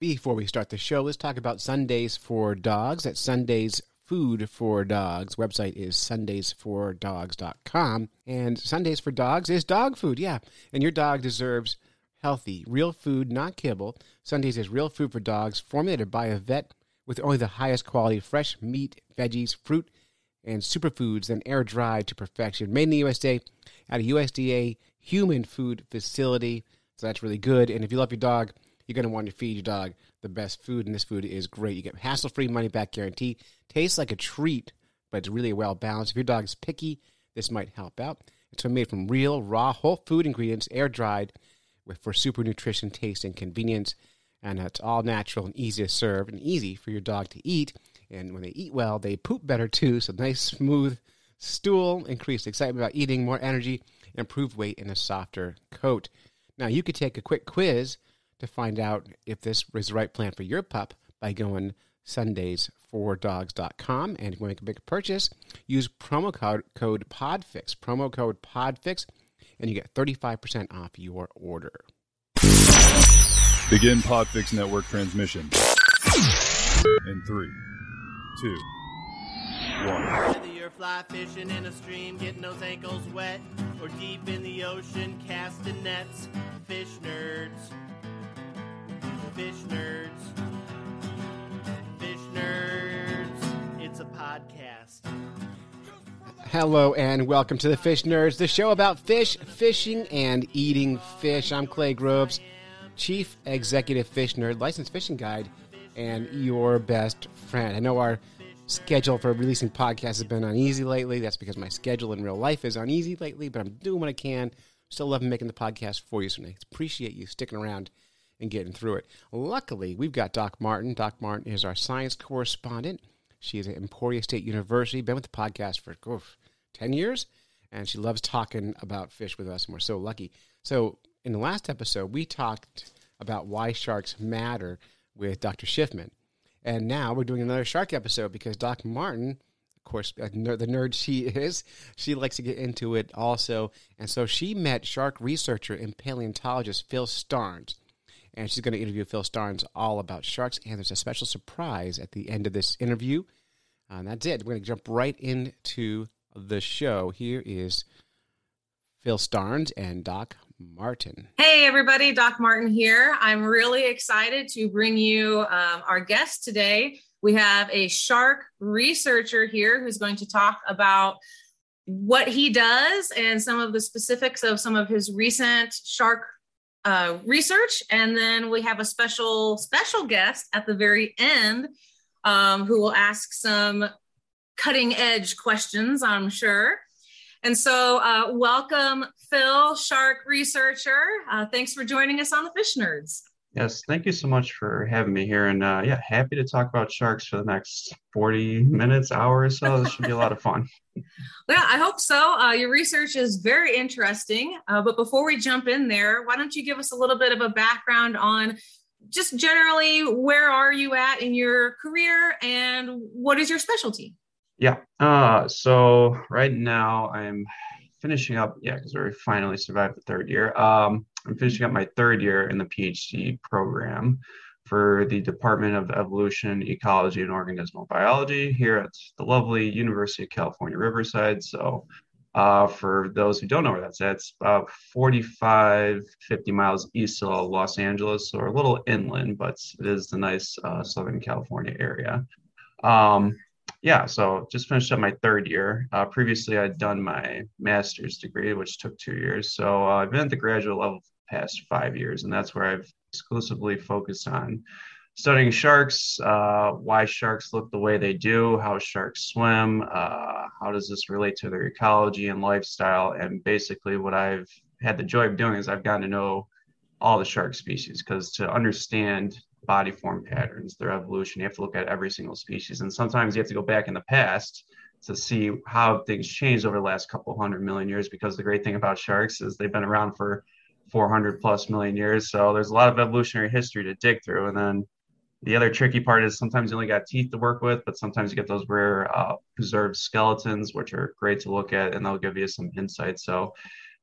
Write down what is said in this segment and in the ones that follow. Before we start the show, let's talk about Sundays for Dogs. That's Sundays Food for Dogs. Website is SundaysForDogs.com. And Sundays for Dogs is dog food, yeah. And your dog deserves healthy, real food, not kibble. Sundays is real food for dogs, formulated by a vet with only the highest quality fresh meat, veggies, fruit, and superfoods, then air-dried to perfection. Made in the USA at a USDA human food facility. So that's really good. And if you love your dog, you're going to want to feed your dog the best food, and this food is great. You get hassle-free money-back guarantee. Tastes like a treat, but it's really well-balanced. If your dog is picky, this might help out. It's made from real, raw, whole food ingredients, air-dried, for super nutrition, taste, and convenience. And it's all natural and easy to serve and easy for your dog to eat. And when they eat well, they poop better, too. So nice, smooth stool, increased excitement about eating, more energy, improved weight, and a softer coat. Now, you could take a quick quiz to find out if this is the right plan for your pup by going sundaysfordogs.com. And if you want to make a big purchase, use promo code PODFIX, promo code PODFIX, and you get 35% off your order. Begin PODFIX network transmission. In 3, 2, 1. Whether you're fly fishing in a stream, getting those ankles wet, or deep in the ocean, casting nets, fish nerds. Fish Nerds. Fish Nerds. It's a podcast. Hello and welcome to the Fish Nerds, the show about fish, fishing, and eating fish. I'm Clay Groves, Chief Executive Fish Nerd, Licensed Fishing Guide, and your best friend. I know our schedule for releasing podcasts has been uneasy lately. That's because my schedule in real life is uneasy lately, but I'm doing what I can. Still loving making the podcast for you, so I appreciate you sticking around and getting through it. Luckily, we've got Doc Martin. Doc Martin is our science correspondent. She is at Emporia State University, been with the podcast for 10 years, and she loves talking about fish with us, and we're so lucky. So in the last episode, we talked about why sharks matter with Dr. Schiffman, and now we're doing another shark episode because Doc Martin, of course, the nerd she is, she likes to get into it also, and so she met shark researcher and paleontologist Phil Starnes. And she's going to interview Phil Starnes all about sharks. And there's a special surprise at the end of this interview. And that's it. We're going to jump right into the show. Here is Phil Starnes and Doc Martin. Hey, everybody. Doc Martin here. I'm really excited to bring you our guest today. We have a shark researcher here who's going to talk about what he does and some of the specifics of some of his recent shark research, and then we have a special guest at the very end who will ask some cutting edge questions, I'm sure. And so welcome, Phil, shark researcher. Thanks for joining us on the Fish Nerds. Yes, thank you so much for having me here, and yeah, happy to talk about sharks for the next 40 minutes, hour or so. This should be a lot of fun. Well, I hope so. Your research is very interesting, but before we jump in there, why don't you give us a little bit of a background on just generally where are you at in your career and what is your specialty? Yeah, so right now I'm finishing up, because we finally survived the third year. I'm finishing up my third year in the PhD program for the Department of Evolution, Ecology, and Organismal Biology here at the lovely University of California, Riverside. So for those who don't know where that's at, it's about 50 miles east of Los Angeles, or so a little inland, but it is the nice Southern California area. So just finished up my third year. Previously, I'd done my master's degree, which took 2 years. So I've been at the graduate level for the past 5 years, and that's where I've exclusively focused on studying sharks, why sharks look the way they do, how sharks swim, how does this relate to their ecology and lifestyle. And basically what I've had the joy of doing is I've gotten to know all the shark species, because to understand body form patterns, their evolution. You have to look at every single species. And sometimes you have to go back in the past to see how things changed over the last couple 100 million years, because the great thing about sharks is they've been around for 400 plus million years. So there's a lot of evolutionary history to dig through. And then the other tricky part is sometimes you only got teeth to work with, but sometimes you get those rare preserved skeletons, which are great to look at, and they'll give you some insight. So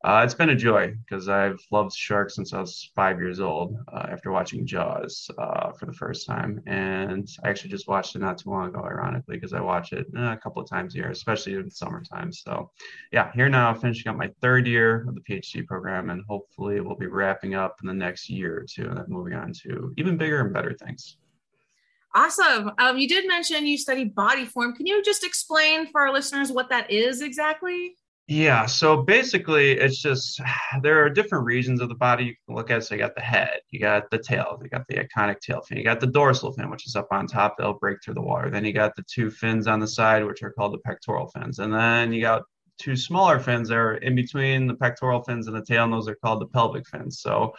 it's been a joy, because I've loved sharks since I was 5 years old after watching Jaws for the first time. And I actually just watched it not too long ago, ironically, because I watch it a couple of times a year, especially in summertime. So yeah, here now finishing up my third year of the PhD program, and hopefully we'll be wrapping up in the next year or two and then moving on to even bigger and better things. Awesome. You did mention you study body form. Can you just explain for our listeners what that is exactly? Yeah. So basically, it's just there are different regions of the body you can look at. So you got the head, you got the tail, you got the iconic tail fin, you got the dorsal fin, which is up on top. They'll break through the water. Then you got the two fins on the side, which are called the pectoral fins. And then you got two smaller fins that are in between the pectoral fins and the tail, and those are called the pelvic fins. So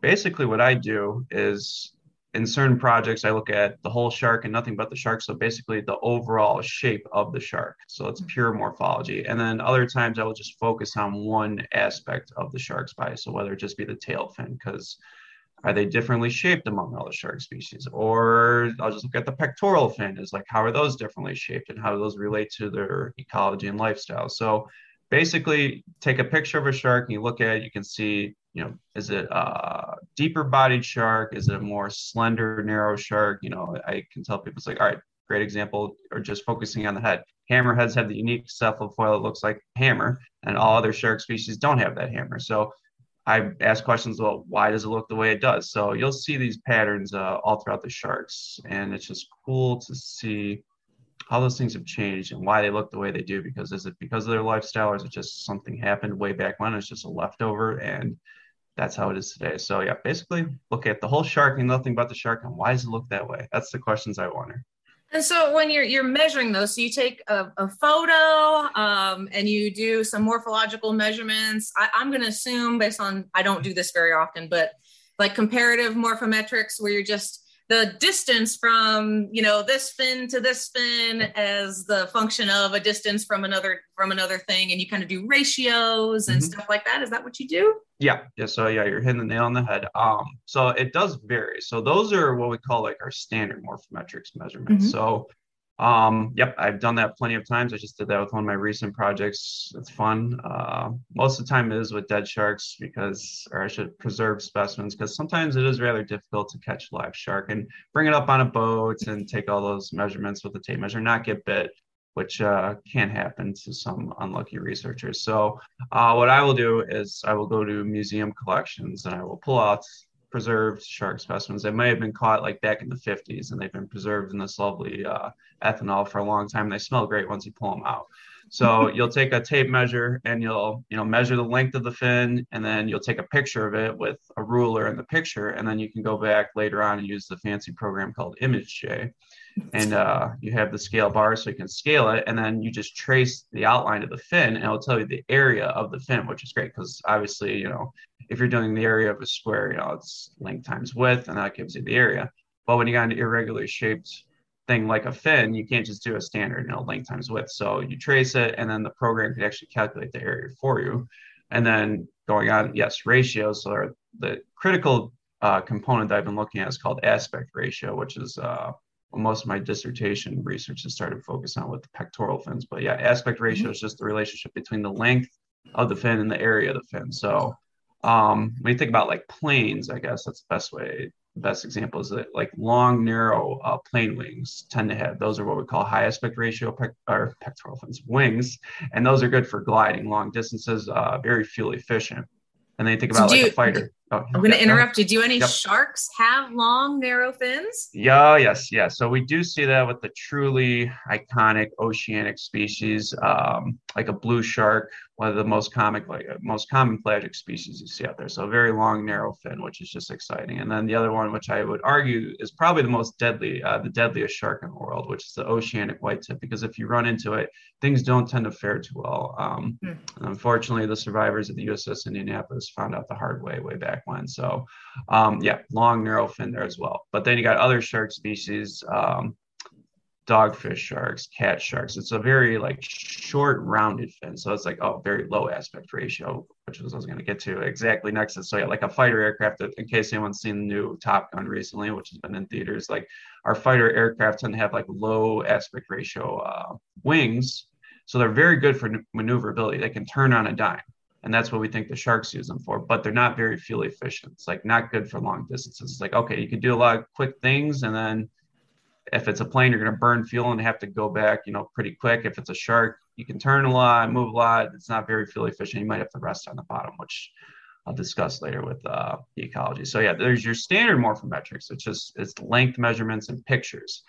basically what I do is, in certain projects, I look at the whole shark and nothing but the shark. So basically the overall shape of the shark. So it's pure morphology. And then other times I will just focus on one aspect of the shark's body. So whether it just be the tail fin, because are they differently shaped among all the shark species? Or I'll just look at the pectoral fin is like, how are those differently shaped and how do those relate to their ecology and lifestyle? So basically take a picture of a shark and you look at it, you can see, you know, is it a deeper bodied shark? Is it a more slender, narrow shark? You know, I can tell people, it's like, all right, great example, or just focusing on the head. Hammerheads have the unique cephalofoil that looks like a hammer, and all other shark species don't have that hammer. So I ask questions about why does it look the way it does? So you'll see these patterns all throughout the sharks, and it's just cool to see how those things have changed and why they look the way they do. Because is it because of their lifestyle, or is it just something happened way back when? It's just a leftover, and that's how it is today. So yeah, basically look at the whole shark and nothing but the shark, and why does it look that way? That's the questions I wonder. And so when you're measuring those, so you take a photo and you do some morphological measurements. I'm going to assume, based on, I don't do this very often, but like comparative morphometrics, where you're just the distance from, you know, this fin to this fin as the function of a distance from another thing. And you kind of do ratios and stuff like that. Is that what you do? Yeah. So yeah, you're hitting the nail on the head. So it does vary. So those are what we call like our standard morphometrics measurements. So yep, I've done that plenty of times. I just did that with one of my recent projects. It's fun. Most of the time it is with dead sharks, preserved specimens, because sometimes it is rather difficult to catch a live shark and bring it up on a boat and take all those measurements with a tape measure, not get bit, which can happen to some unlucky researchers. So what I will do is I will go to museum collections and I will pull out preserved shark specimens that may have been caught like back in the 50s, and they've been preserved in this lovely ethanol for a long time. They smell great once you pull them out. So you'll take a tape measure and you'll, you know, measure the length of the fin, and then you'll take a picture of it with a ruler in the picture, and then you can go back later on and use the fancy program called ImageJ, and you have the scale bar so you can scale it, and then you just trace the outline of the fin, and it'll tell you the area of the fin, which is great, because obviously, you know, if you're doing the area of a square, you know, it's length times width, and that gives you the area. But when you got an irregularly shaped thing like a fin, you can't just do a standard, you know, length times width. So you trace it, and then the program could actually calculate the area for you. And then going on, yes, ratios. So the critical component that I've been looking at is called aspect ratio, which is most of my dissertation research has started to focus on with the pectoral fins. But yeah, aspect ratio is just the relationship between the length of the fin and the area of the fin. So when you think about like planes, I guess that's the best way. The best example is that like long, narrow plane wings tend to have, those are what we call high aspect ratio pectoral fins wings. And those are good for gliding long distances, very fuel efficient. And then you think about a fighter. I'm going to interrupt you. Do any sharks have long, narrow fins? Yeah, yes. So we do see that with the truly iconic oceanic species, like a blue shark. one of the most common pelagic species you see out there. So a very long, narrow fin, which is just exciting. And then the other one, which I would argue is probably the most deadly, the deadliest shark in the world, which is the oceanic white tip, because if you run into it, things don't tend to fare too well. And unfortunately, the survivors of the USS Indianapolis found out the hard way, way back when. So yeah, long, narrow fin there as well. But then you got other shark species, dogfish sharks, cat sharks. It's a very short rounded fin. So it's very low aspect ratio, which was what I was going to get to exactly next. So yeah, a fighter aircraft, in case anyone's seen the new Top Gun recently, which has been in theaters, our fighter aircraft tend to have low aspect ratio wings. So they're very good for maneuverability. They can turn on a dime. And that's what we think the sharks use them for, but they're not very fuel efficient. It's not good for long distances. It's okay, you can do a lot of quick things, and then if it's a plane, you're going to burn fuel and have to go back, pretty quick. If it's a shark, you can turn a lot, move a lot. It's not very fuel efficient. You might have to rest on the bottom, which I'll discuss later with the ecology. So yeah, there's your standard morphometrics. It's just, it's length measurements and pictures.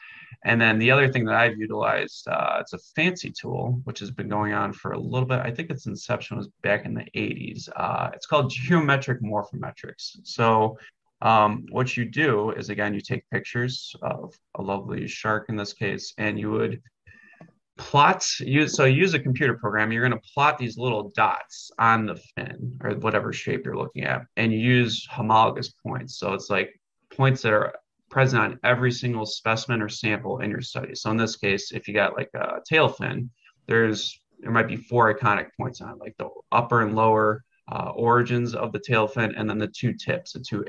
And then the other thing that I've utilized, it's a fancy tool, which has been going on for a little bit. I think its inception was back in the 80s. It's called geometric morphometrics. So what you do is, again, you take pictures of a lovely shark in this case, and you would use a computer program. You're going to plot these little dots on the fin or whatever shape you're looking at, and you use homologous points. So it's points that are present on every single specimen or sample in your study. So in this case, if you got a tail fin, there might be 4 iconic points on it, the upper and lower origins of the tail fin, and then the 2 tips, the 2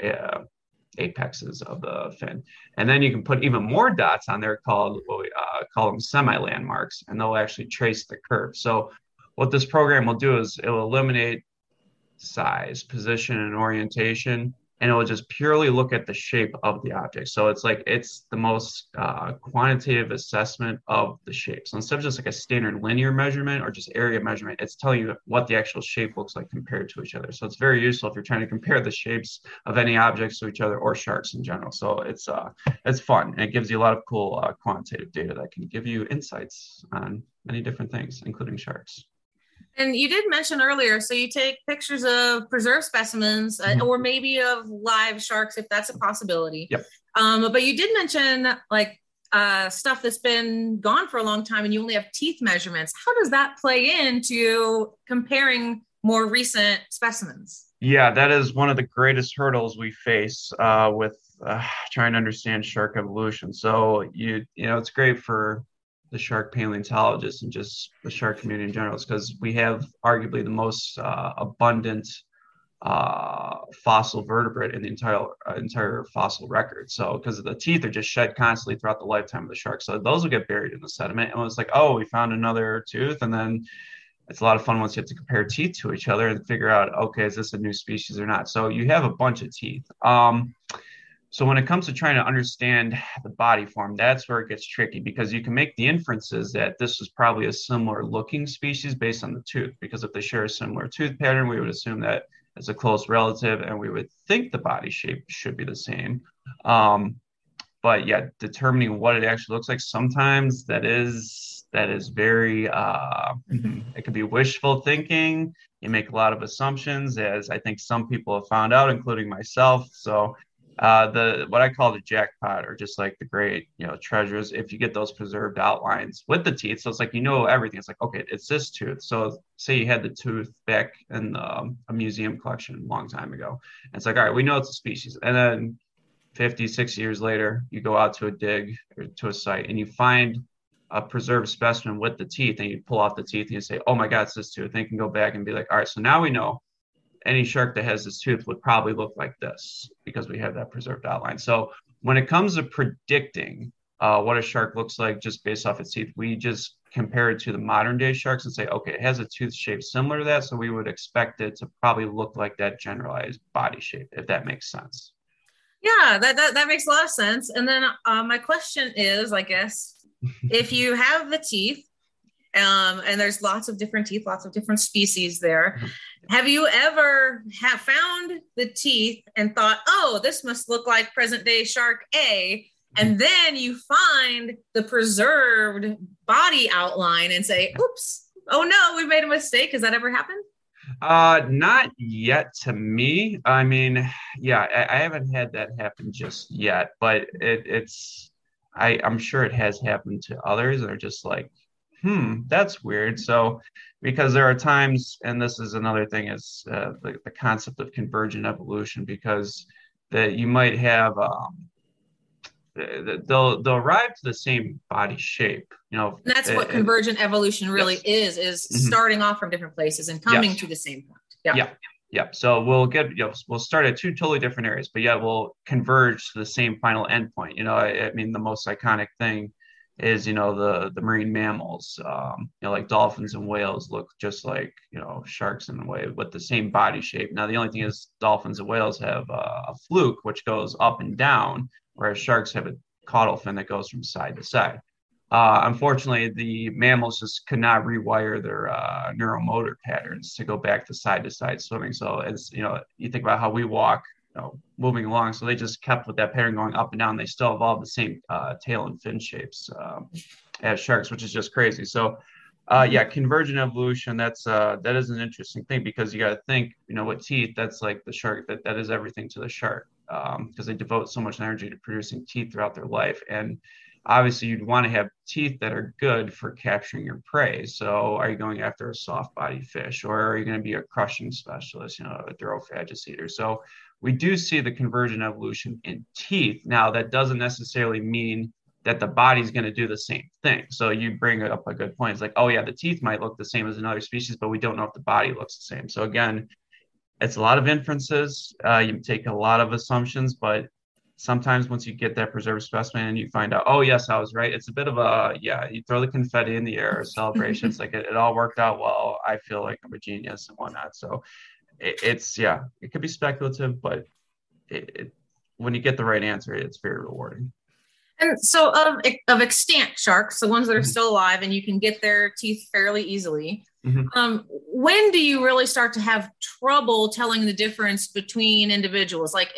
apexes of the fin. And then you can put even more dots on there called, what we call them semi-landmarks, and they'll actually trace the curve. So what this program will do is it will eliminate size, position, and orientation, and it will just purely look at the shape of the object. So it's the most quantitative assessment of the shape. So instead of just a standard linear measurement or just area measurement, it's telling you what the actual shape looks like compared to each other. So it's very useful if you're trying to compare the shapes of any objects to each other or sharks in general. So it's fun, and it gives you a lot of cool quantitative data that can give you insights on many different things, including sharks. And you did mention earlier, so you take pictures of preserved specimens or maybe of live sharks, if that's a possibility. Yep. But you did mention stuff that's been gone for a long time and you only have teeth measurements. How does that play into comparing more recent specimens? Yeah, that is one of the greatest hurdles we face with trying to understand shark evolution. So, you know, it's great for the shark paleontologists and just the shark community in general, is because we have arguably the most abundant fossil vertebrate in the entire fossil record. So because the teeth are just shed constantly throughout the lifetime of the shark. So those will get buried in the sediment. And it's oh, we found another tooth. And then it's a lot of fun once you have to compare teeth to each other and figure out, okay, is this a new species or not? So you have a bunch of teeth. So when it comes to trying to understand the body form, that's where it gets tricky, because you can make the inferences that this is probably a similar looking species based on the tooth, because if they share a similar tooth pattern, we would assume that it's a close relative and we would think the body shape should be the same. But yeah, determining what it actually looks like, sometimes that is very, it could be wishful thinking. You make a lot of assumptions, as I think some people have found out, including myself. So what I call the jackpot, or just the great, treasures, if you get those preserved outlines with the teeth. So it's everything. It's okay, it's this tooth. So say you had the tooth back in a museum collection a long time ago. And it's all right, we know it's a species. And then 50, 60 years later, you go out to a dig or to a site and you find a preserved specimen with the teeth, and you pull off the teeth and you say, oh my God, it's this tooth. They can go back and be all right, so now we know any shark that has this tooth would probably look like this because we have that preserved outline. So when it comes to predicting what a shark looks like just based off its teeth, we just compare it to the modern day sharks and say, okay, it has a tooth shape similar to that. So we would expect it to probably look like that generalized body shape, if that makes sense. Yeah, that makes a lot of sense. And then my question is, I guess, if you have the teeth, and there's lots of different teeth, lots of different species there. Have you ever found the teeth and thought, oh, this must look like present day shark A, and then you find the preserved body outline and say, oops, oh no, we made a mistake. Has that ever happened? Not yet to me. I mean, yeah, I haven't had that happen just yet, but I'm sure it has happened to others. They're just like, that's weird. So, because there are times, and this is another thing, is the concept of convergent evolution, because that you might have, they'll arrive to the same body shape, you know. And that's what convergent evolution really is starting off from different places and coming to the same point. Yeah. So we'll start at two totally different areas, but we'll converge to the same final endpoint. You know, I mean, the most iconic thing is, you know, the marine mammals, you know, like dolphins and whales look just like, you know, sharks in a way, with the same body shape. Now, the only thing is dolphins and whales have a fluke, which goes up and down, whereas sharks have a caudal fin that goes from side to side. Unfortunately, the mammals just could not rewire their neuromotor patterns to go back to side swimming. So, as you know, you think about how we walk, you know, moving along. So they just kept with that pattern going up and down. They still evolved the same tail and fin shapes as sharks, which is just crazy. So, convergent evolution. That is an interesting thing, because you got to think, you know, with teeth, that's like the shark. That is everything to the shark, because they devote so much energy to producing teeth throughout their life. And obviously you'd want to have teeth that are good for capturing your prey. So are you going after a soft bodied fish, or are you going to be a crushing specialist, you know, a durophagus eater? So we do see the convergent evolution in teeth. Now, that doesn't necessarily mean that the body's going to do the same thing. So you bring up a good point. It's like, oh yeah, the teeth might look the same as another species, but we don't know if the body looks the same. So again, it's a lot of inferences. You take a lot of assumptions, but sometimes once you get that preserved specimen and you find out, oh yes, I was right. It's a bit of a, you throw the confetti in the air, a celebration. It's like, it all worked out well. I feel like I'm a genius and whatnot. So it could be speculative, but when you get the right answer, it's very rewarding. And so of extant sharks, the ones that are still alive and you can get their teeth fairly easily, when do you really start to have trouble telling the difference between individuals? Like,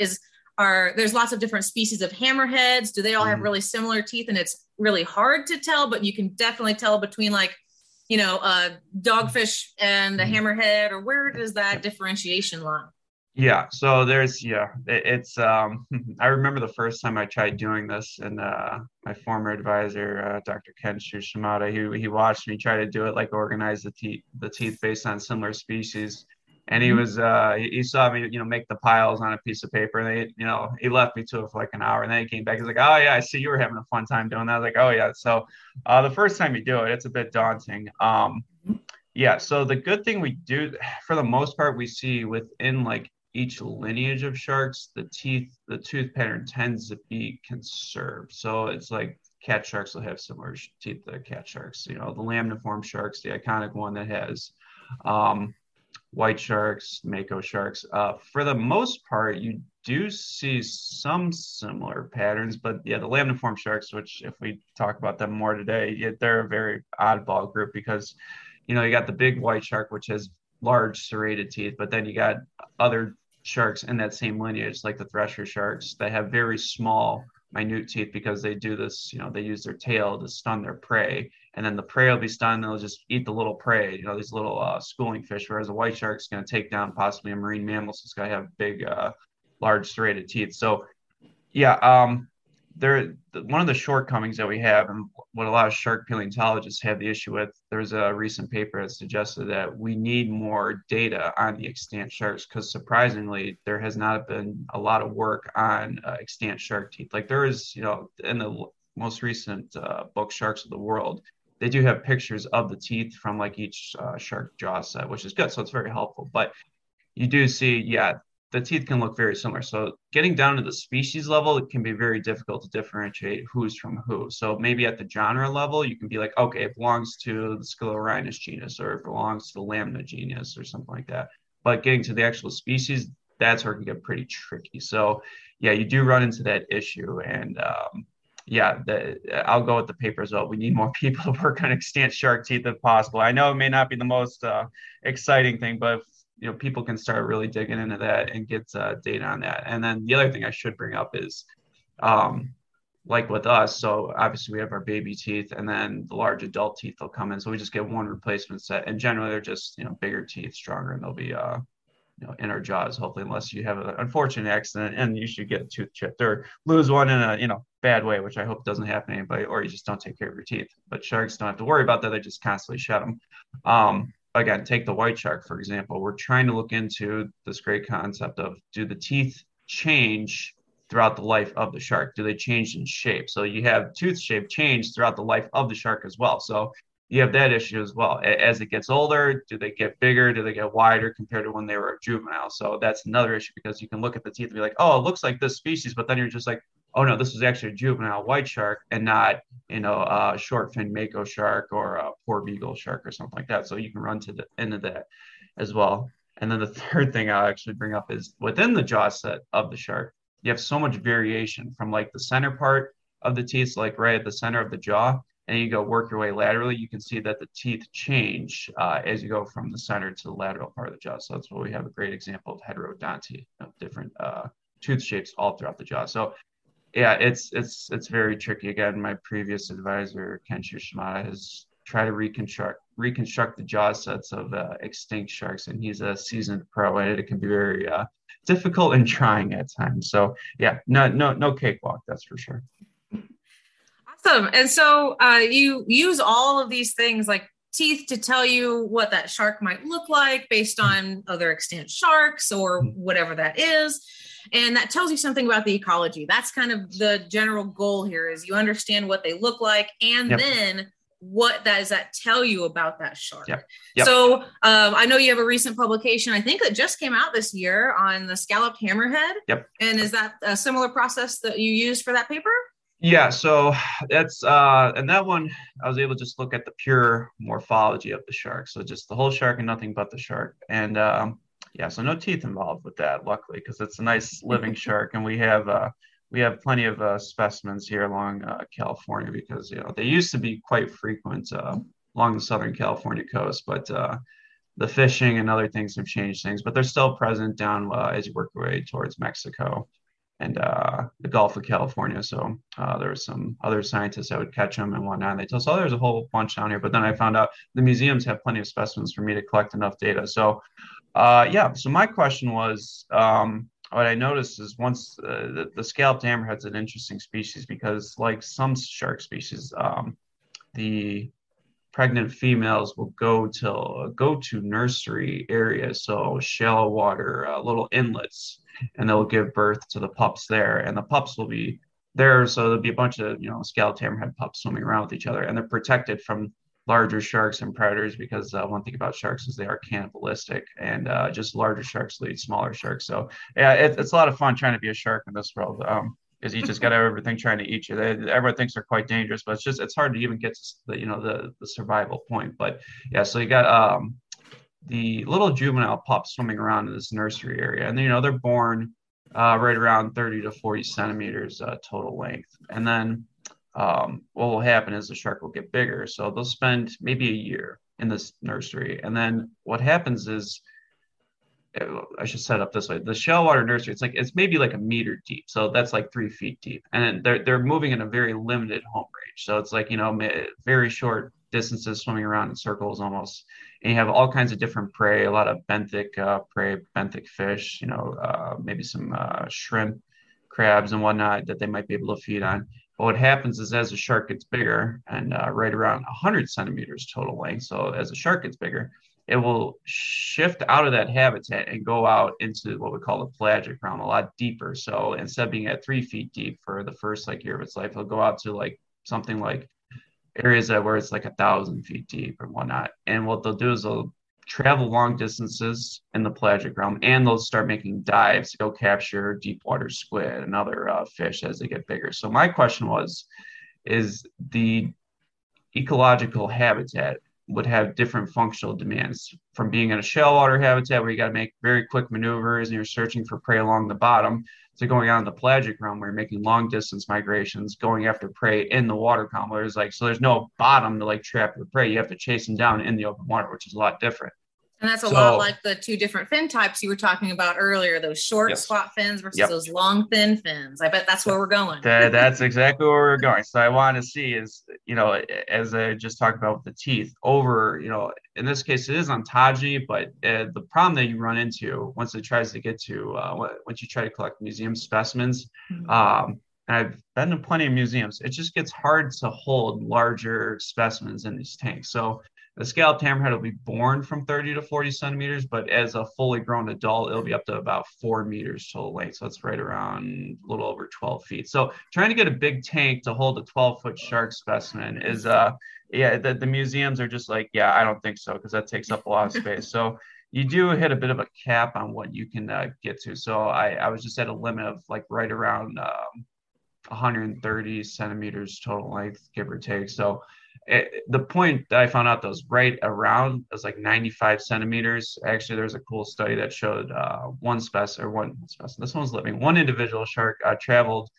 there's lots of different species of hammerheads. Do they all have really similar teeth? And it's really hard to tell, but you can definitely tell between, like, you know, a dogfish and a hammerhead, or where does that differentiation lie? Yeah. So I remember the first time I tried doing this, and my former advisor, Dr. Kenshu Shimada, he watched me try to do it, like organize the teeth based on similar species. And he was, he saw me, you know, make the piles on a piece of paper, and they, you know, he left me to it for like an hour, and then he came back. He's like, oh yeah, I see you were having a fun time doing that. I was like, oh yeah. So the first time you do it, it's a bit daunting. So the good thing we do, for the most part, we see within like each lineage of sharks, the tooth pattern tends to be conserved. So it's like cat sharks will have similar teeth to cat sharks, you know, the lamniform sharks, the iconic one that has, white sharks, mako sharks. For the most part, you do see some similar patterns, but yeah, the lamniform sharks, which if we talk about them more today, they're a very oddball group, because, you know, you got the big white shark, which has large serrated teeth, but then you got other sharks in that same lineage, like the thresher sharks, that have very small, minute teeth, because they do this, you know, they use their tail to stun their prey, and then the prey will be stunned, and they'll just eat the little prey, you know, these little schooling fish, whereas a white shark's going to take down possibly a marine mammal, so it's going to have big, large serrated teeth. So one of the shortcomings that we have, and what a lot of shark paleontologists have the issue with, there's a recent paper that suggested that we need more data on the extant sharks, because surprisingly, there has not been a lot of work on extant shark teeth. Like, there is, you know, in the most recent book, Sharks of the World, they do have pictures of the teeth from like each shark jaw set, which is good. So it's very helpful, but you do see, the teeth can look very similar. So getting down to the species level, it can be very difficult to differentiate who's from who. So maybe at the genre level, you can be like, okay, it belongs to the Scleorhinus genus, or it belongs to the Lamna genus, or something like that. But getting to the actual species, that's where it can get pretty tricky. So you do run into that issue. And I'll go with the paper as well. We need more people to work on extant shark teeth if possible. I know it may not be the most exciting thing, but you know, people can start really digging into that and get data on that. And then the other thing I should bring up is like with us, so obviously we have our baby teeth and then the large adult teeth will come in. So we just get one replacement set, and generally they're just, you know, bigger teeth, stronger, and they'll be, you know, in our jaws, hopefully, unless you have an unfortunate accident and you should get a tooth chipped or lose one in a, you know, bad way, which I hope doesn't happen to anybody, or you just don't take care of your teeth. But sharks don't have to worry about that. They just constantly shed them. Again, take the white shark, for example. We're trying to look into this great concept of, do the teeth change throughout the life of the shark? Do they change in shape? So you have tooth shape change throughout the life of the shark as well. So you have that issue as well. As it gets older, do they get bigger? Do they get wider compared to when they were a juvenile? So that's another issue, because you can look at the teeth and be like, oh, it looks like this species, but then you're just like, oh no, this is actually a juvenile white shark and not, you know, a short fin mako shark or a poor beagle shark or something like that. So you can run to the end of that as well. And then the third thing I'll actually bring up is, within the jaw set of the shark, you have so much variation from like the center part of the teeth, like right at the center of the jaw, and you go work your way laterally, you can see that the teeth change as you go from the center to the lateral part of the jaw. So that's where we have a great example of heterodonty, of different tooth shapes all throughout the jaw. So yeah, it's very tricky. Again, my previous advisor, Kenshu Shimada, has tried to reconstruct the jaw sets of extinct sharks, and he's a seasoned pro, and it can be very difficult and trying at times. So yeah, no cakewalk, that's for sure. Awesome. And so you use all of these things like teeth to tell you what that shark might look like based on other extant sharks or whatever that is. And that tells you something about the ecology. That's kind of the general goal here, is you understand what they look like, and yep. Then what does that tell you about that shark? Yep. Yep. So I know you have a recent publication, I think that just came out this year, on the scalloped hammerhead. Yep. And is that a similar process that you used for that paper? Yeah, so that's, and that one, I was able to just look at the pure morphology of the shark. So just the whole shark and nothing but the shark. And yeah, so no teeth involved with that, luckily, because it's a nice living shark. And we have plenty of specimens here along California, because, you know, they used to be quite frequent along the Southern California coast, but the fishing and other things have changed things, but they're still present down as you work your way towards Mexico and the Gulf of California. So there were some other scientists that would catch them and whatnot. And they told us, oh, there's a whole bunch down here. But then I found out the museums have plenty of specimens for me to collect enough data. So yeah, so my question was, what I noticed is, once the scalloped hammerhead's an interesting species, because like some shark species, the pregnant females will go to nursery areas, so shallow water, little inlets, and they'll give birth to the pups there, and the pups will be there. So there'll be a bunch of, you know, scalloped hammerhead pups swimming around with each other, and they're protected from larger sharks and predators, because one thing about sharks is they are cannibalistic, and just larger sharks will eat smaller sharks. So yeah, it's a lot of fun trying to be a shark in this world, because you just got everything trying to eat you. Everyone thinks they're quite dangerous, but it's hard to even get to the, you know, the survival point. But yeah, so you got the little juvenile pups swimming around in this nursery area, and you know, they're born right around 30 to 40 centimeters total length. And then what will happen is the shark will get bigger, so they'll spend maybe a year in this nursery. And then what happens is, I should set up this way, the shallow water nursery, it's maybe like a meter deep, so that's like 3 feet deep, and they're moving in a very limited home range, so it's like, you know, very short distances, swimming around in circles almost. And you have all kinds of different prey, a lot of benthic prey, benthic fish, you know, maybe some shrimp, crabs and whatnot that they might be able to feed on. But what happens is, as a shark gets bigger, and right around 100 centimeters total length, so as a shark gets bigger, it will shift out of that habitat and go out into what we call the pelagic realm, a lot deeper. So instead of being at 3 feet deep for the first like year of its life, it'll go out to like something like areas that where it's like 1,000 feet deep and whatnot. And what they'll do is they'll travel long distances in the pelagic realm, and they'll start making dives to go capture deep water squid and other fish as they get bigger. So my question was, is the ecological habitat would have different functional demands from being in a shallow water habitat where you got to make very quick maneuvers and you're searching for prey along the bottom, to going out in the pelagic realm where you're making long distance migrations, going after prey in the water column, where there's like, so there's no bottom to like trap your prey. You have to chase them down in the open water, which is a lot different. And that's a lot like the two different fin types you were talking about earlier, those short squat fins versus those long thin fins. I bet that's where we're going. That's exactly where we're going. So I want to see is, you know, as I just talked about with the teeth over, you know, in this case, it is ontogeny, but the problem that you run into once it tries to get to, once you try to collect museum specimens, and I've been to plenty of museums, it just gets hard to hold larger specimens in these tanks. So the scalloped hammerhead will be born from 30 to 40 centimeters, but as a fully grown adult, it'll be up to about 4 meters total length. So it's right around a little over 12 feet. So trying to get a big tank to hold a 12-foot shark specimen is, the museums are just like, I don't think so, because that takes up a lot of space. So you do hit a bit of a cap on what you can get to. So I was just at a limit of like right around 130 centimeters total length, give or take. So the point that I found out that was right around, it was like 95 centimeters. Actually, there's a cool study that showed one individual shark traveled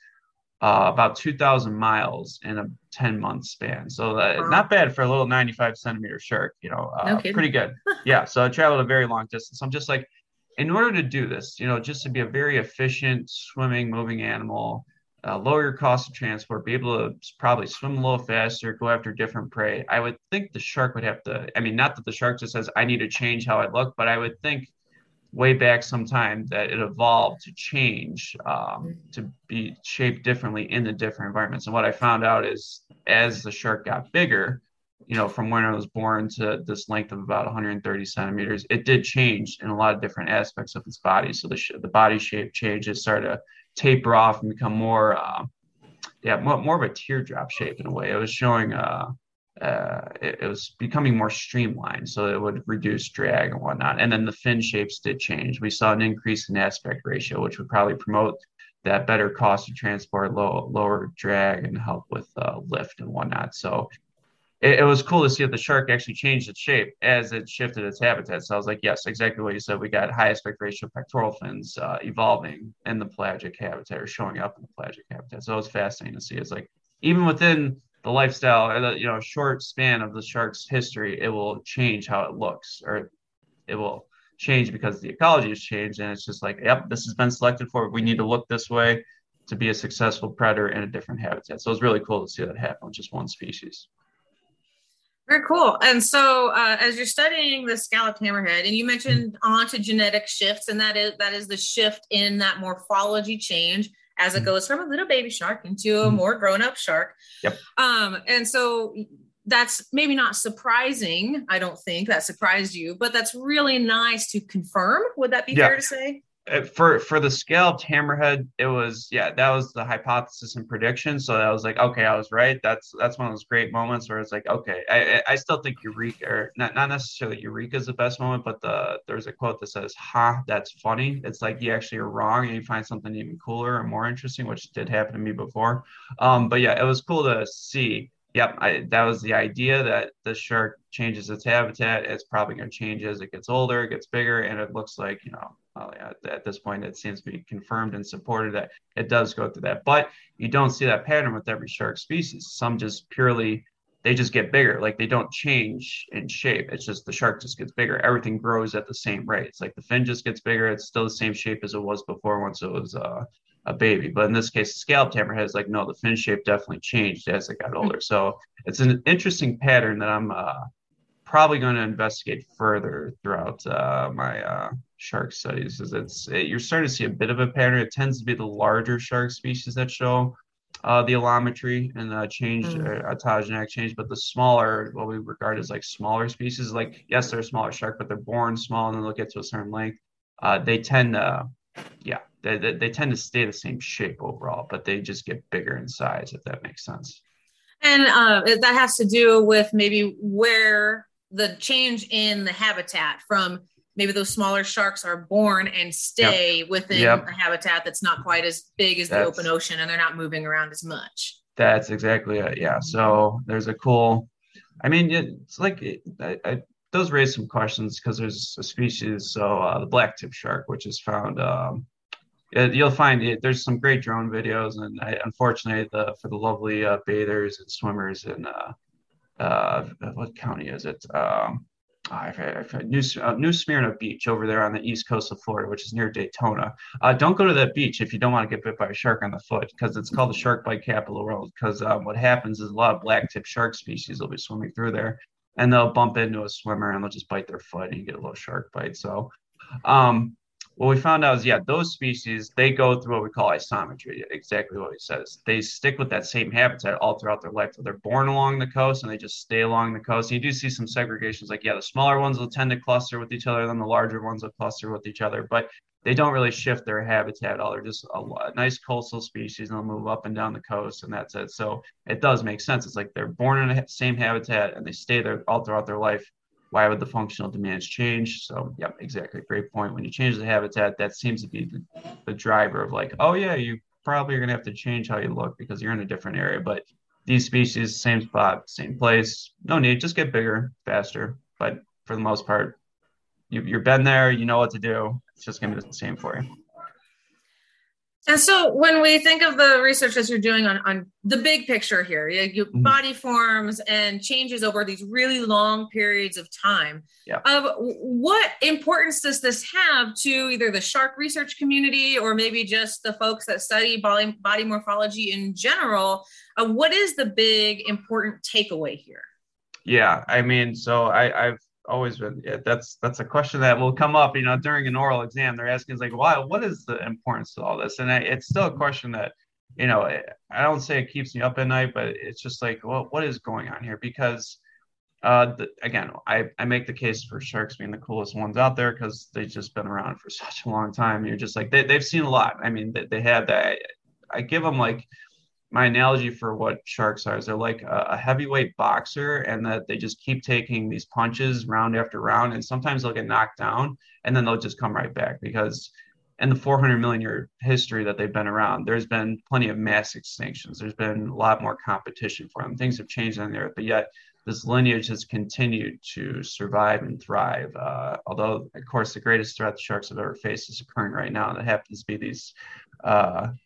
about 2,000 miles in a 10-month span. So not bad for a little 95 centimeter shark, you know, pretty good. Yeah. So it traveled a very long distance. I'm just like, in order to do this, you know, just to be a very efficient swimming, moving animal, lower your cost of transport, be able to probably swim a little faster, go after different prey. I would think the shark would have to, I mean, not that the shark just says, I need to change how I look, but I would think way back sometime that it evolved to change, to be shaped differently in the different environments. And what I found out is as the shark got bigger, you know, from when I was born to this length of about 130 centimeters, it did change in a lot of different aspects of its body. So the body shape changes, started to taper off and become more of a teardrop shape in a way. It was showing, it was becoming more streamlined, so it would reduce drag and whatnot. And then the fin shapes did change. We saw an increase in aspect ratio, which would probably promote that better cost of transport, lower drag, and help with lift and whatnot. So it was cool to see that the shark actually changed its shape as it shifted its habitat. So I was like, yes, exactly what you said. We got high aspect ratio pectoral fins evolving in the pelagic habitat or showing up in the pelagic habitat. So it was fascinating to see. It's like, even within the lifestyle or the, you know, short span of the shark's history, it will change how it looks, or it will change because the ecology has changed. And it's just like, yep, this has been selected for. We need to look this way to be a successful predator in a different habitat. So it was really cool to see that happen with just one species. Very cool. And so as you're studying the scalloped hammerhead, and you mentioned ontogenetic shifts, and that is the shift in that morphology change as it goes from a little baby shark into a more grown-up shark. Yep. And so that's maybe not surprising. I don't think that surprised you, but that's really nice to confirm. Would that be fair to say? For the scalloped hammerhead, it was, that was the hypothesis and prediction. So I was like, okay, I was right. That's one of those great moments where it's like, okay, I still think Eureka, or not necessarily Eureka is the best moment, but there's a quote that says, that's funny. It's like, you actually are wrong and you find something even cooler and more interesting, which did happen to me before. But yeah, it was cool to see. Yep, that was the idea that the shark changes its habitat. It's probably going to change as it gets older, it gets bigger, and it looks like, you know, at this point, it seems to be confirmed and supported that it does go through that. But you don't see that pattern with every shark species. Some just purely, they just get bigger. Like, they don't change in shape. It's just the shark just gets bigger. Everything grows at the same rate. It's like the fin just gets bigger. It's still the same shape as it was before once it was a baby. But in this case, the scalloped hammerhead is like, no, the fin shape definitely changed as it got older. So it's an interesting pattern that I'm probably going to investigate further throughout my shark studies. Is you're starting to see a bit of a pattern. It tends to be the larger shark species that show the allometry and autogenetic change, but the smaller, what we regard as like smaller species, like, yes, they're a smaller shark, but they're born small and then they'll get to a certain length. They tend to, they tend to stay the same shape overall, but they just get bigger in size, if that makes sense. And that has to do with maybe where the change in the habitat from maybe those smaller sharks are born and stay within a habitat that's not quite as big as the open ocean, and they're not moving around as much. That's exactly it. Yeah. So there's a cool, I mean, it's like, it does raise some questions because there's a species. So the blacktip shark, which is found, you'll find it, there's some great drone videos, and unfortunately for the lovely bathers and swimmers in what county is it? New Smyrna Beach over there on the east coast of Florida, which is near Daytona. Don't go to that beach if you don't want to get bit by a shark on the foot, because it's called the shark bite capital world. Because what happens is a lot of blacktip shark species will be swimming through there, and they'll bump into a swimmer and they'll just bite their foot, and you get a little shark bite. So what we found out is, yeah, those species, they go through what we call isometry, exactly what he says. They stick with that same habitat all throughout their life. So they're born along the coast, and they just stay along the coast. And you do see some segregations, like, yeah, the smaller ones will tend to cluster with each other, then the larger ones will cluster with each other, but they don't really shift their habitat at all. They're just a nice coastal species, and they'll move up and down the coast, and that's it. So it does make sense. It's like they're born in the same habitat, and they stay there all throughout their life. Why would the functional demands change? So, yep, exactly. Great point. When you change the habitat, that seems to be the driver of, like, oh, yeah, you probably are going to have to change how you look because you're in a different area. But these species, same spot, same place, no need, just get bigger, faster. But for the most part, you've been there, you know what to do. It's just going to be the same for you. And so when we think of the research that you're doing on the big picture here, your body forms and changes over these really long periods of time, what importance does this have to either the shark research community or maybe just the folks that study body morphology in general? What is the big important takeaway here? Yeah, I mean, so I've always been, that's a question that will come up, during an oral exam. They're asking, it's like, why, what is the importance of all this? And it's still a question that, I don't say it keeps me up at night, but it's just like, well, what is going on here? Because I make the case for sharks being the coolest ones out there because they've just been around for such a long time. You're just like, they've seen a lot. I mean, they have that. I give them, like, my analogy for what sharks are is they're like a heavyweight boxer, and that they just keep taking these punches round after round, and sometimes they'll get knocked down and then they'll just come right back, because in the 400 million year history that they've been around, there's been plenty of mass extinctions. There's been a lot more competition for them. Things have changed on the earth, but yet this lineage has continued to survive and thrive. Although, of course, the greatest threat the sharks have ever faced is occurring right now. That happens to be these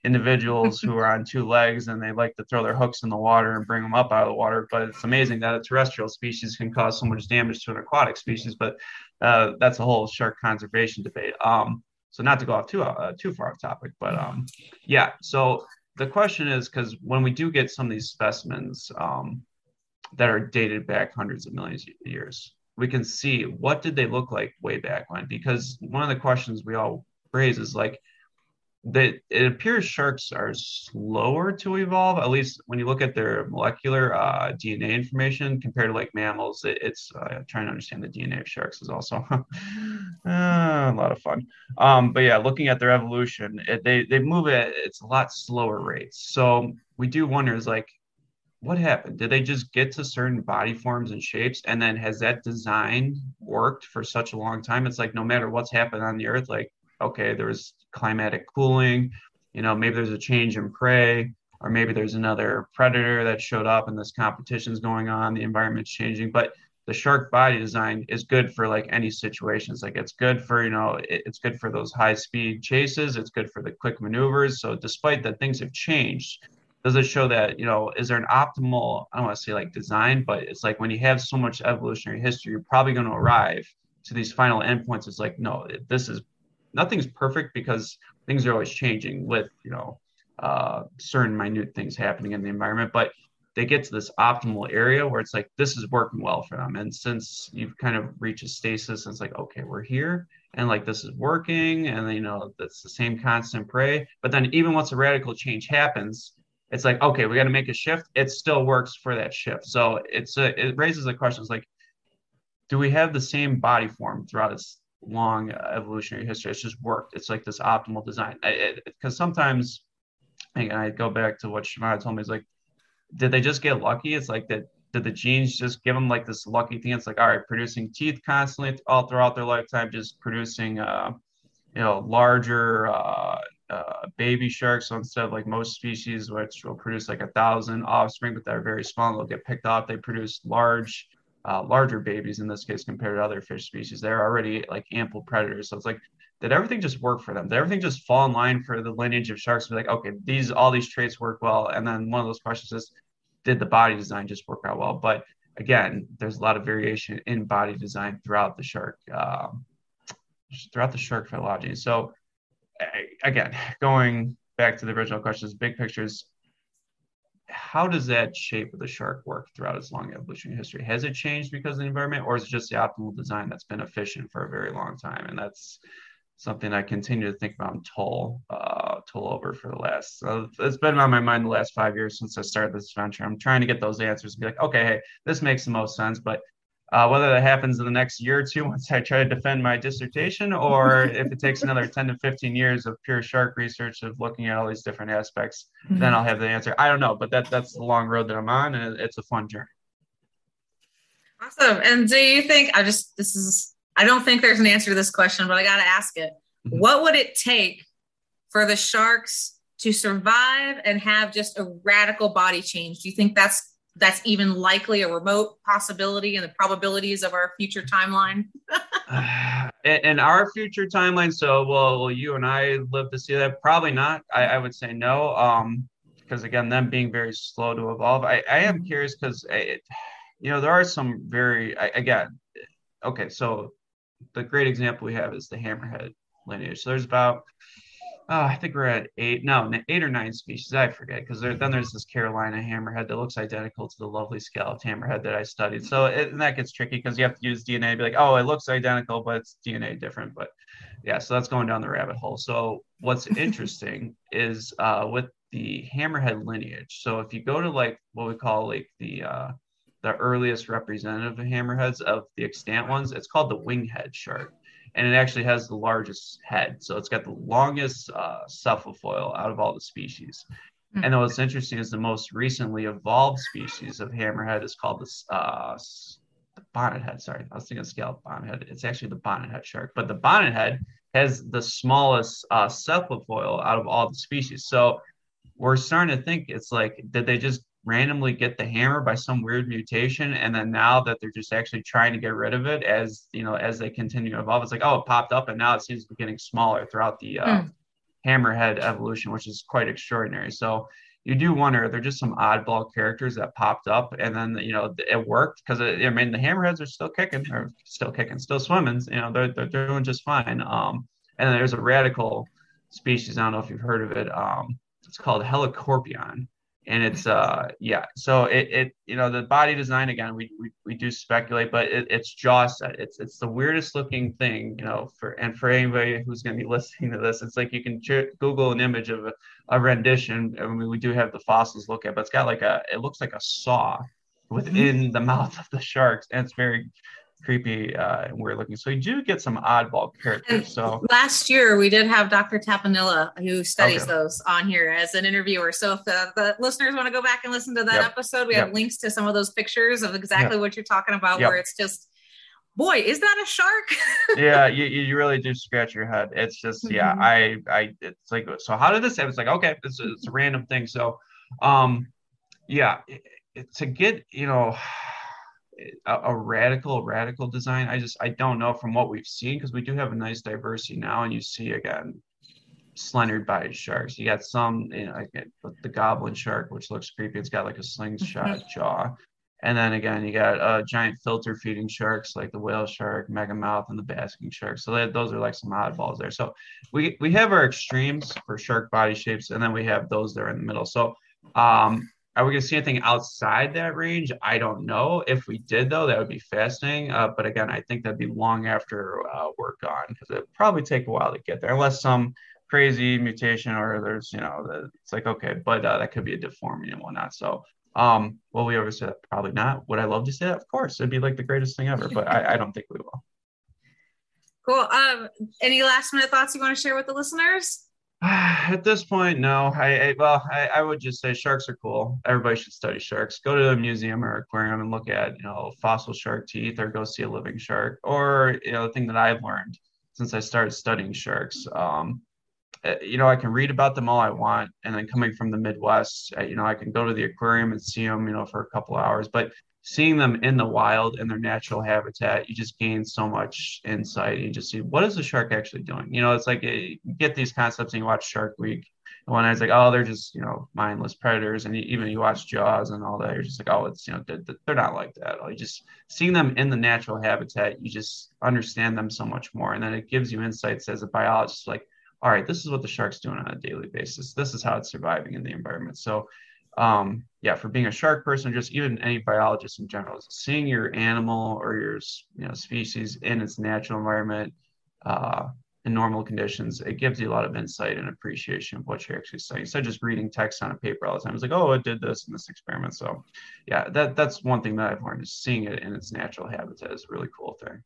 individuals who are on two legs, and they like to throw their hooks in the water and bring them up out of the water. But it's amazing that a terrestrial species can cause so much damage to an aquatic species. But that's a whole shark conservation debate. So not to go off too far off topic, but so the question is, because when we do get some of these specimens that are dated back hundreds of millions of years, we can see what did they look like way back when. Because one of the questions we all raise is, like, it appears sharks are slower to evolve, at least when you look at their molecular DNA information compared to, like, mammals. It's trying to understand the DNA of sharks is also a lot of fun. But yeah, looking at their evolution, they move at a lot slower rates. So we do wonder, is, like, what happened? Did they just get to certain body forms and shapes? And then has that design worked for such a long time? It's like, no matter what's happened on the earth, like, okay, there was climatic cooling, maybe there's a change in prey, or maybe there's another predator that showed up and this competition's going on, the environment's changing, but the shark body design is good for, like, any situations. Like, it's good for, it's good for those high speed chases. It's good for the quick maneuvers. So despite that things have changed, does it show that, is there an optimal, I don't want to say, like, design, but it's like when you have so much evolutionary history, you're probably going to arrive to these final endpoints. It's like, no, nothing's perfect because things are always changing with, certain minute things happening in the environment, but they get to this optimal area where it's like, this is working well for them. And since you've kind of reached a stasis, it's like, okay, we're here and, like, this is working. And, that's the same constant prey. But then even once a radical change happens, it's like, okay, we got to make a shift. It still works for that shift. So it raises the question. It's like, do we have the same body form throughout its long evolutionary history? It's just worked. It's like this optimal design. Because sometimes, and I go back to what Shimada told me, is like, did they just get lucky? It's like, that did the genes just give them, like, this lucky thing? It's like, all right, producing teeth constantly all throughout their lifetime, just producing larger baby sharks. So instead of, like, most species, which will produce like 1,000 offspring, but they're very small, they'll get picked off, they produce larger babies in this case compared to other fish species. They're already, like, ample predators. So it's like, did everything just work for them? Did everything just fall in line for the lineage of sharks? Be like, okay, all these traits work well. And then one of those questions is, did the body design just work out well? But again, there's a lot of variation in body design throughout the shark phylogeny. So again, going back to the original questions, big pictures, how does that shape of the shark work throughout its long evolutionary history? Has it changed because of the environment, or is it just the optimal design that's been efficient for a very long time? And that's something I continue to think about and mull over for the last, it's been on my mind the last 5 years since I started this venture. I'm trying to get those answers and be like, okay, hey, this makes the most sense. But whether that happens in the next year or two, once I try to defend my dissertation, or if it takes another 10 to 15 years of pure shark research of looking at all these different aspects, then I'll have the answer. I don't know, but that's the long road that I'm on, and it's a fun journey. Awesome. And do you think, I don't think there's an answer to this question, but I got to ask it. What would it take for the sharks to survive and have just a radical body change? Do you think that's even likely a remote possibility in the probabilities of our future timeline? In our future timeline, so will you and I live to see that? Probably not. I would say no, because again, them being very slow to evolve. I am curious because, there are some very, okay, so the great example we have is the hammerhead lineage. So there's about, I think we're at eight or nine species. I forget, because then there's this Carolina hammerhead that looks identical to the lovely scalloped hammerhead that I studied. So and that gets tricky because you have to use DNA to be like, oh, it looks identical, but it's DNA different. But yeah, so that's going down the rabbit hole. So what's interesting is with the hammerhead lineage. So if you go to like what we call like the earliest representative of hammerheads of the extant ones, it's called the winghead shark. And it actually has the largest head. So it's got the longest cephalofoil out of all the species. Mm-hmm. And then what's interesting is the most recently evolved species of hammerhead is called the bonnethead. Sorry, I was thinking of scalloped bonnethead. It's actually the bonnethead shark. But the bonnethead has the smallest cephalofoil out of all the species. So we're starting to think it's like, did they just randomly get the hammer by some weird mutation, and then now that they're just actually trying to get rid of it as they continue to evolve, it's like, oh, it popped up and now it seems to be getting smaller throughout the hammerhead evolution, which is quite extraordinary. So you do wonder, they're just some oddball characters that popped up, and then it worked, because the hammerheads are still swimming, they're doing just fine. And then there's a radical species, I don't know if you've heard of it, it's called helicorpion. And it's, so the body design, again, we do speculate, but it's jaw set. It's the weirdest looking thing, for anybody who's going to be listening to this, it's like you can Google an image of a rendition. I mean, we do have the fossils look at, but it's got it looks like a saw within the mouth of the sharks. And it's very creepy and weird looking. So you do get some oddball characters. And so last year we did have Dr. Tapanilla, who studies those, on here as an interviewer. So if the listeners want to go back and listen to that episode, we have links to some of those pictures of exactly what you're talking about, where it's just, boy, is that a shark? Yeah, you really do scratch your head. It's just, it's like, so how did this happen? It's like, okay, it's a random thing. So to get, a radical design, I don't know from what we've seen, because we do have a nice diversity now, and you see again slender-bodied sharks. You got some, the goblin shark, which looks creepy. It's got like a slingshot jaw, and then again you got giant filter-feeding sharks like the whale shark, megamouth, and the basking shark. So those are like some oddballs there. So we have our extremes for shark body shapes, and then we have those that are in the middle. So are we going to see anything outside that range? I don't know. If we did, though, that would be fascinating. But again, I think that'd be long after we're gone, because it'd probably take a while to get there, unless some crazy mutation or there's, it's like, okay, but that could be a deformity and whatnot. So will we ever say that? Probably not. Would I love to say that? Of course. It'd be like the greatest thing ever, but I don't think we will. Cool. Any last minute thoughts you want to share with the listeners? At this point, no. I would just say sharks are cool. Everybody should study sharks. Go to a museum or aquarium and look at, fossil shark teeth, or go see a living shark. Or, the thing that I've learned since I started studying sharks, I can read about them all I want. And then coming from the Midwest, I can go to the aquarium and see them, for a couple of hours. But seeing them in the wild, in their natural habitat, you just gain so much insight. You just see, what is the shark actually doing? It's like, you get these concepts and you watch Shark Week one I was like, oh, they're just, you know, mindless predators. And even you watch Jaws and all that, you're just like, oh, it's, you know, they're not like that. Like, just seeing them in the natural habitat, you just understand them so much more. And then it gives you insights as a biologist, like, all right, this is what the shark's doing on a daily basis. This is how it's surviving in the environment. So yeah, for being a shark person, just even any biologist in general, seeing your animal or your, you know, species in its natural environment, in normal conditions, it gives you a lot of insight and appreciation of what you're actually studying. Instead of just reading text on a paper all the time, it's like, oh, it did this in this experiment. So yeah, that's one thing that I've learned, is seeing it in its natural habitat is a really cool thing.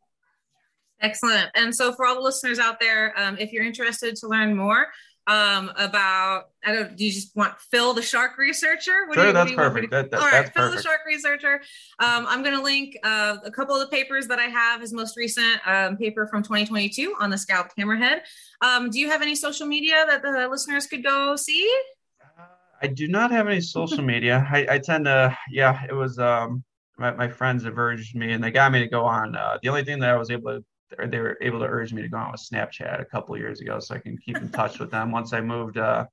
Excellent. And so for all the listeners out there, if you're interested to learn more about, do you just want Phil the shark researcher? What sure, do you, that's do you perfect. Want to, that, all right, Phil perfect. The shark researcher. I'm going to link a couple of the papers that I have, his most recent paper from 2022 on the scalloped hammerhead. Do you have any social media that the listeners could go see? I do not have any social media. I tend to, yeah, it was my friends urged me and they got me to go on. The only thing that I was able to, they were able to urge me to go on with Snapchat a couple of years ago, so I can keep in touch with them. Once I moved out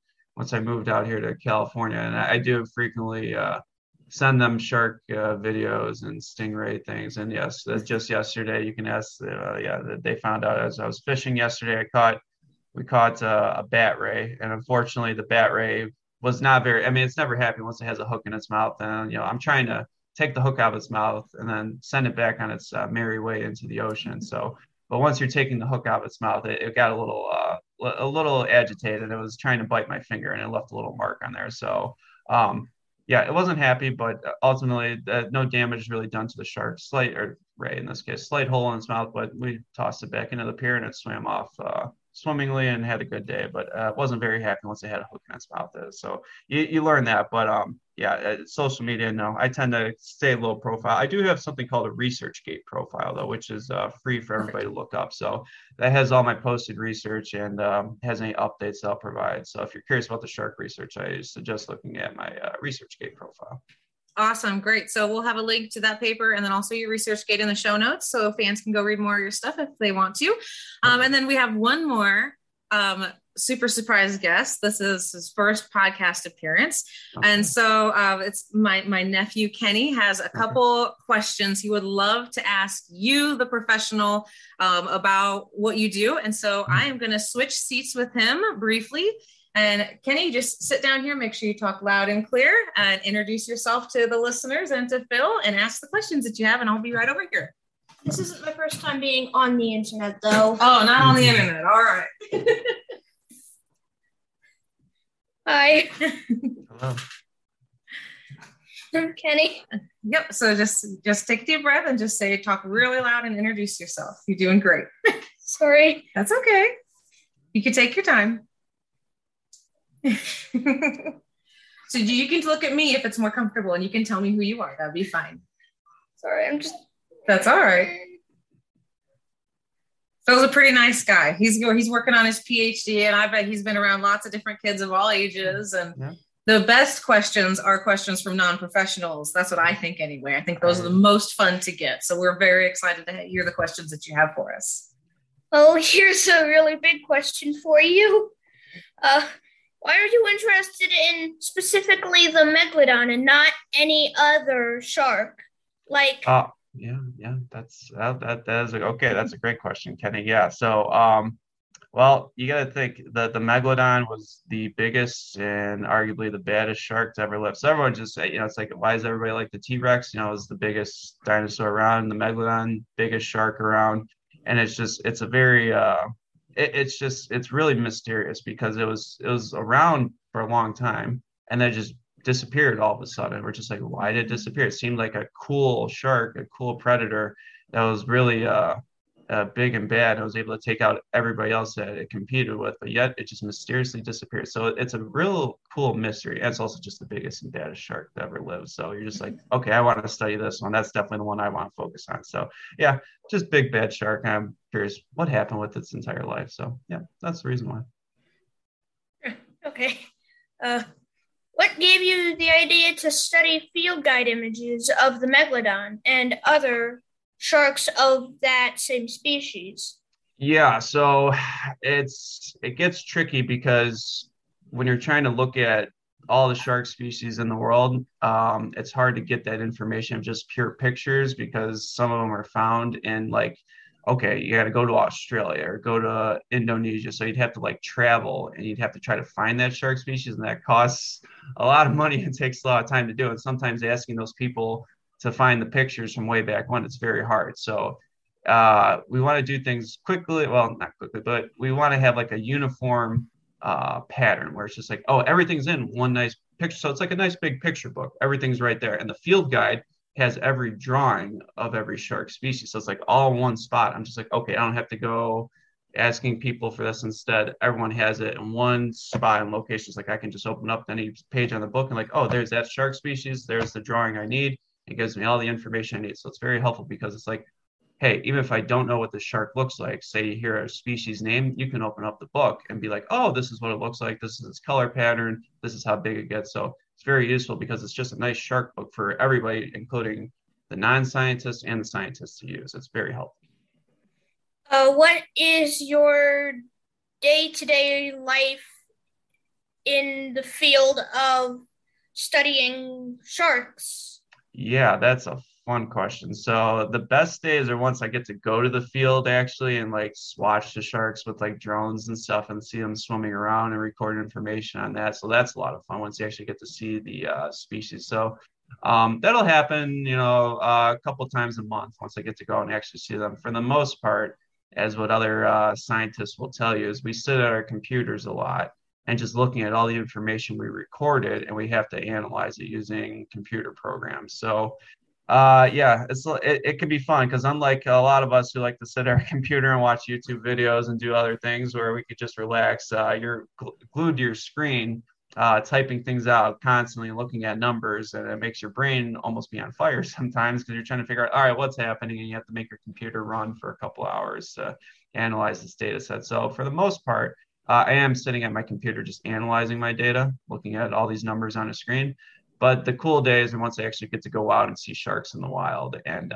here to California, and I do frequently send them shark videos and stingray things. And yes, just yesterday, you can ask. Yeah, they found out as I was fishing yesterday. We caught a bat ray, and unfortunately, the bat ray was not very. I mean, it's never happy once it has a hook in its mouth. And you know, I'm trying to take the hook out of its mouth and then send it back on its merry way into the ocean. So, but once you're taking the hook out of its mouth, it got a little agitated. It was trying to bite my finger and it left a little mark on there. So, yeah, it wasn't happy, but ultimately no damage really done to the shark, slight hole in its mouth, but we tossed it back into the pier and it swam off swimmingly and had a good day, but wasn't very happy once it had a hook in its mouth. So you learn that, but yeah, social media, no, I tend to stay low profile. I do have something called a ResearchGate profile, though, which is free for everybody to look up. So that has all my posted research and has any updates that I'll provide. So if you're curious about the shark research, I suggest looking at my ResearchGate profile. Awesome. Great. So we'll have a link to that paper and then also your ResearchGate in the show notes, so fans can go read more of your stuff if they want to. And then we have one more super surprise guest. This is his first podcast appearance. Okay. And so it's my nephew, Kenny, has a couple questions he would love to ask you, the professional, about what you do. And so I am going to switch seats with him briefly. And Kenny, just sit down here, make sure you talk loud and clear and introduce yourself to the listeners and to Phil and ask the questions that you have, and I'll be right over here. This isn't my first time being on the internet, though. Oh, not on the internet. All right. Hi. Hello. I'm Kenny. Yep. So just take a deep breath and just say, talk really loud and introduce yourself. You're doing great. Sorry. That's okay. You can take your time. So you can look at me if it's more comfortable and you can tell me who you are. That'd be fine. Sorry, I'm just... That's all right. Phil's a pretty nice guy. He's working on his PhD and I bet he's been around lots of different kids of all ages. And The best questions are questions from non-professionals. That's what I think anyway. I think those are the most fun to get. So we're very excited to hear the questions that you have for us. Oh, here's a really big question for you. Why are you interested in specifically the megalodon and not any other shark? Like, that's a great question, Kenny. Yeah. So, well, you got to think that the megalodon was the biggest and arguably the baddest shark to ever live. So everyone just, you know, it's like, why is everybody like the T-Rex? You know, it was the biggest dinosaur around, the megalodon, biggest shark around. And it's just, it's a very, it's really mysterious because it was around for a long time and then just disappeared all of a sudden. We're just like, why did it disappear? It seemed like a cool shark, a cool predator that was really big and bad. It was able to take out everybody else that it competed with, but yet it just mysteriously disappeared. So it's a real cool mystery. And it's also just the biggest and baddest shark that ever lived. So you're just like, okay, I want to study this one. That's definitely the one I want to focus on. So yeah, just big, bad shark. I'm curious what happened with its entire life. So yeah, that's the reason why. Okay. What gave you the idea to study field guide images of the megalodon and other sharks of that same species? Yeah, so it gets tricky because when you're trying to look at all the shark species in the world, it's hard to get that information of just pure pictures, because some of them are found in, like, okay, you got to go to Australia or go to Indonesia. So you'd have to like travel and you'd have to try to find that shark species. And that costs a lot of money and takes a lot of time to do. And sometimes asking those people to find the pictures from way back when, it's very hard. So we want to do things quickly. Well, not quickly, but we want to have like a uniform pattern where it's just like, oh, everything's in one nice picture. So it's like a nice big picture book. Everything's right there. And the field guide has every drawing of every shark species. So it's like all in one spot. I'm just like, okay, I don't have to go asking people for this. Instead, everyone has it in one spot and locations. Like I can just open up any page on the book and like, oh, there's that shark species. There's the drawing I need. It gives me all the information I need. So it's very helpful, because it's like, hey, even if I don't know what the shark looks like, say you hear a species name, you can open up the book and be like, oh, this is what it looks like. This is its color pattern. This is how big it gets. So it's very useful, because it's just a nice shark book for everybody, including the non-scientists and the scientists, to use. It's very helpful. What is your day-to-day life in the field of studying sharks? Yeah, that's a fun question. So the best days are once I get to go to the field actually and like watch the sharks with like drones and stuff and see them swimming around and record information on that. So that's a lot of fun once you actually get to see the species. So that'll happen, you know, a couple times a month once I get to go and actually see them. For the most part, as what other scientists will tell you, is we sit at our computers a lot and just looking at all the information we recorded, and we have to analyze it using computer programs. So yeah, it can be fun, because unlike a lot of us who like to sit at our computer and watch YouTube videos and do other things where we could just relax, you're glued to your screen, typing things out constantly, looking at numbers, and it makes your brain almost be on fire sometimes, because you're trying to figure out, all right, what's happening, and you have to make your computer run for a couple hours to analyze this data set. So for the most part, I am sitting at my computer just analyzing my data, looking at all these numbers on a screen. But the cool days are once I actually get to go out and see sharks in the wild and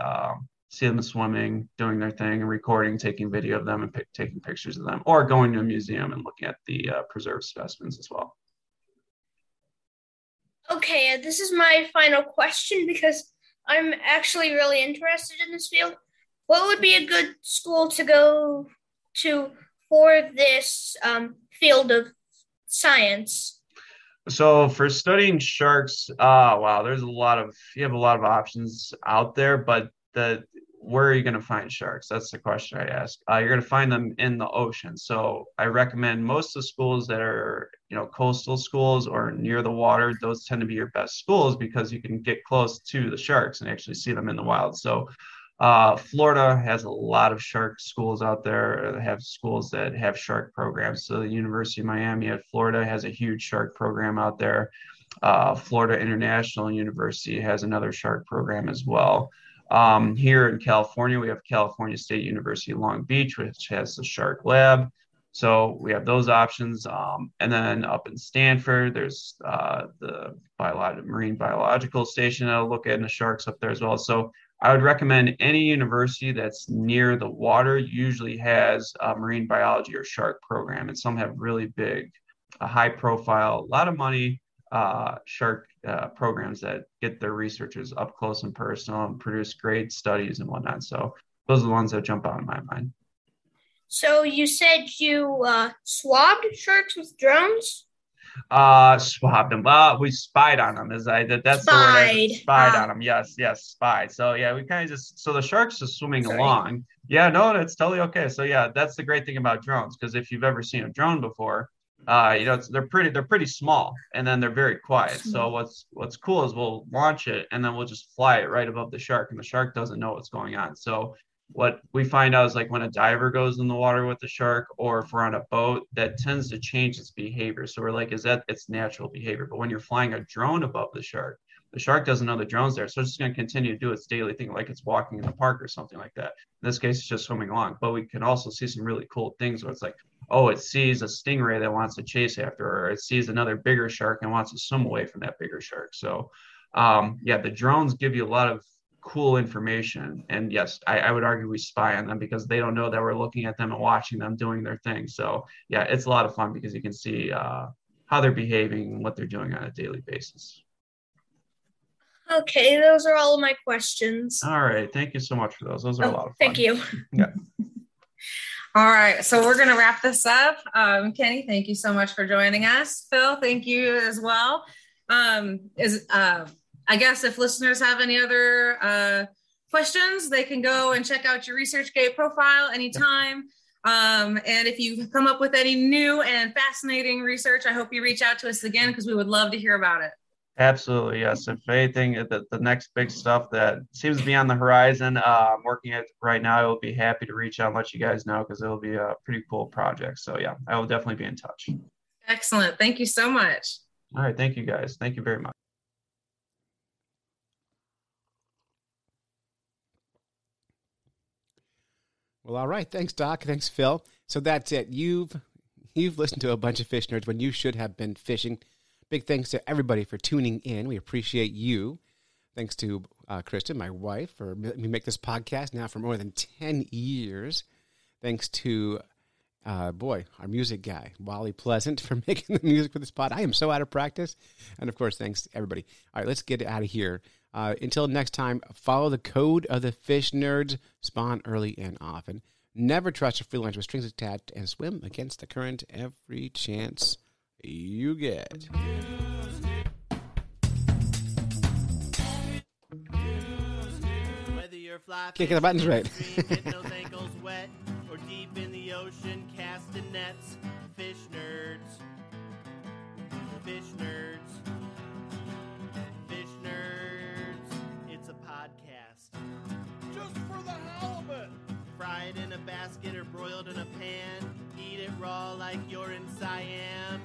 see them swimming, doing their thing, and recording, taking video of them and taking pictures of them, or going to a museum and looking at the preserved specimens as well. Okay, this is my final question, because I'm actually really interested in this field. What would be a good school to go to for this field of science? So for studying sharks, wow, there's you have a lot of options out there, but where are you going to find sharks? That's the question I ask. You're going to find them in the ocean. So I recommend most of the schools that are, you know, coastal schools or near the water, those tend to be your best schools, because you can get close to the sharks and actually see them in the wild. So Florida has a lot of shark schools out there. They have schools that have shark programs. So the University of Miami at Florida has a huge shark program out there. Florida International University has another shark program as well. Here in California, we have California State University Long Beach, which has the shark lab. So we have those options. And then up in Stanford, there's the Marine Biological Station that'll look at the sharks up there as well. So I would recommend any university that's near the water usually has a marine biology or shark program, and some have really big, high profile, a lot of money shark programs that get their researchers up close and personal and produce great studies and whatnot. So those are the ones that jump out in my mind. So you said you swabbed sharks with drones? Swabbed them. Well, we spied on them. Spied on them. Yes, spied. So yeah, we kind of just the sharks are swimming along. Yeah, no, that's totally okay. So yeah, that's the great thing about drones, because if you've ever seen a drone before, you know, they're pretty small, and then they're very quiet. So what's cool is we'll launch it and then we'll just fly it right above the shark, and the shark doesn't know what's going on. So what we find out is, like, when a diver goes in the water with the shark, or if we're on a boat, that tends to change its behavior. So we're like, is that its natural behavior? But when you're flying a drone above the shark doesn't know the drone's there. So it's just going to continue to do its daily thing, like it's walking in the park or something like that. In this case, it's just swimming along. But we can also see some really cool things where it's like, oh, it sees a stingray that wants to chase after, or it sees another bigger shark and wants to swim away from that bigger shark. So yeah, the drones give you a lot of cool information. And yes, I would argue we spy on them, because they don't know that we're looking at them and watching them doing their thing. So yeah, it's a lot of fun, because you can see how they're behaving and what they're doing on a daily basis. Okay, those are all of my questions. All right, thank you so much for those. Those are a lot of fun. Thank you. Yeah. All right, so we're going to wrap this up. Kenny, thank you so much for joining us. Phil, thank you as well. I guess if listeners have any other questions, they can go and check out your ResearchGate profile anytime. Yep. And if you come up with any new and fascinating research, I hope you reach out to us again because we would love to hear about it. Absolutely, yes. If anything, the next big stuff that seems to be on the horizon, I'm working at right now, I will be happy to reach out and let you guys know because it'll be a pretty cool project. So yeah, I will definitely be in touch. Excellent. Thank you so much. All right. Thank you guys. Thank you very much. Well, all right. Thanks, Doc. Thanks, Phil. So that's it. You've listened to a bunch of fish nerds when you should have been fishing. Big thanks to everybody for tuning in. We appreciate you. Thanks to Kristen, my wife, for letting me make this podcast now for more than 10 years. Thanks to, our music guy, Wally Pleasant, for making the music for this pod. I am so out of practice. And, of course, thanks to everybody. All right, let's get out of here. Until next time, follow the code of the fish nerds. Spawn early and often. Never trust a free lunch with strings attached and swim against the current every chance you get. Whether you're fly kicking the buttons right. Get those ankles wet, or deep in the ocean casting nets. Fish nerds. Fish nerds. Fish nerds. It's a podcast. Just for the halibut. Fried in a basket or broiled in a pan. Eat it raw like you're in Siam.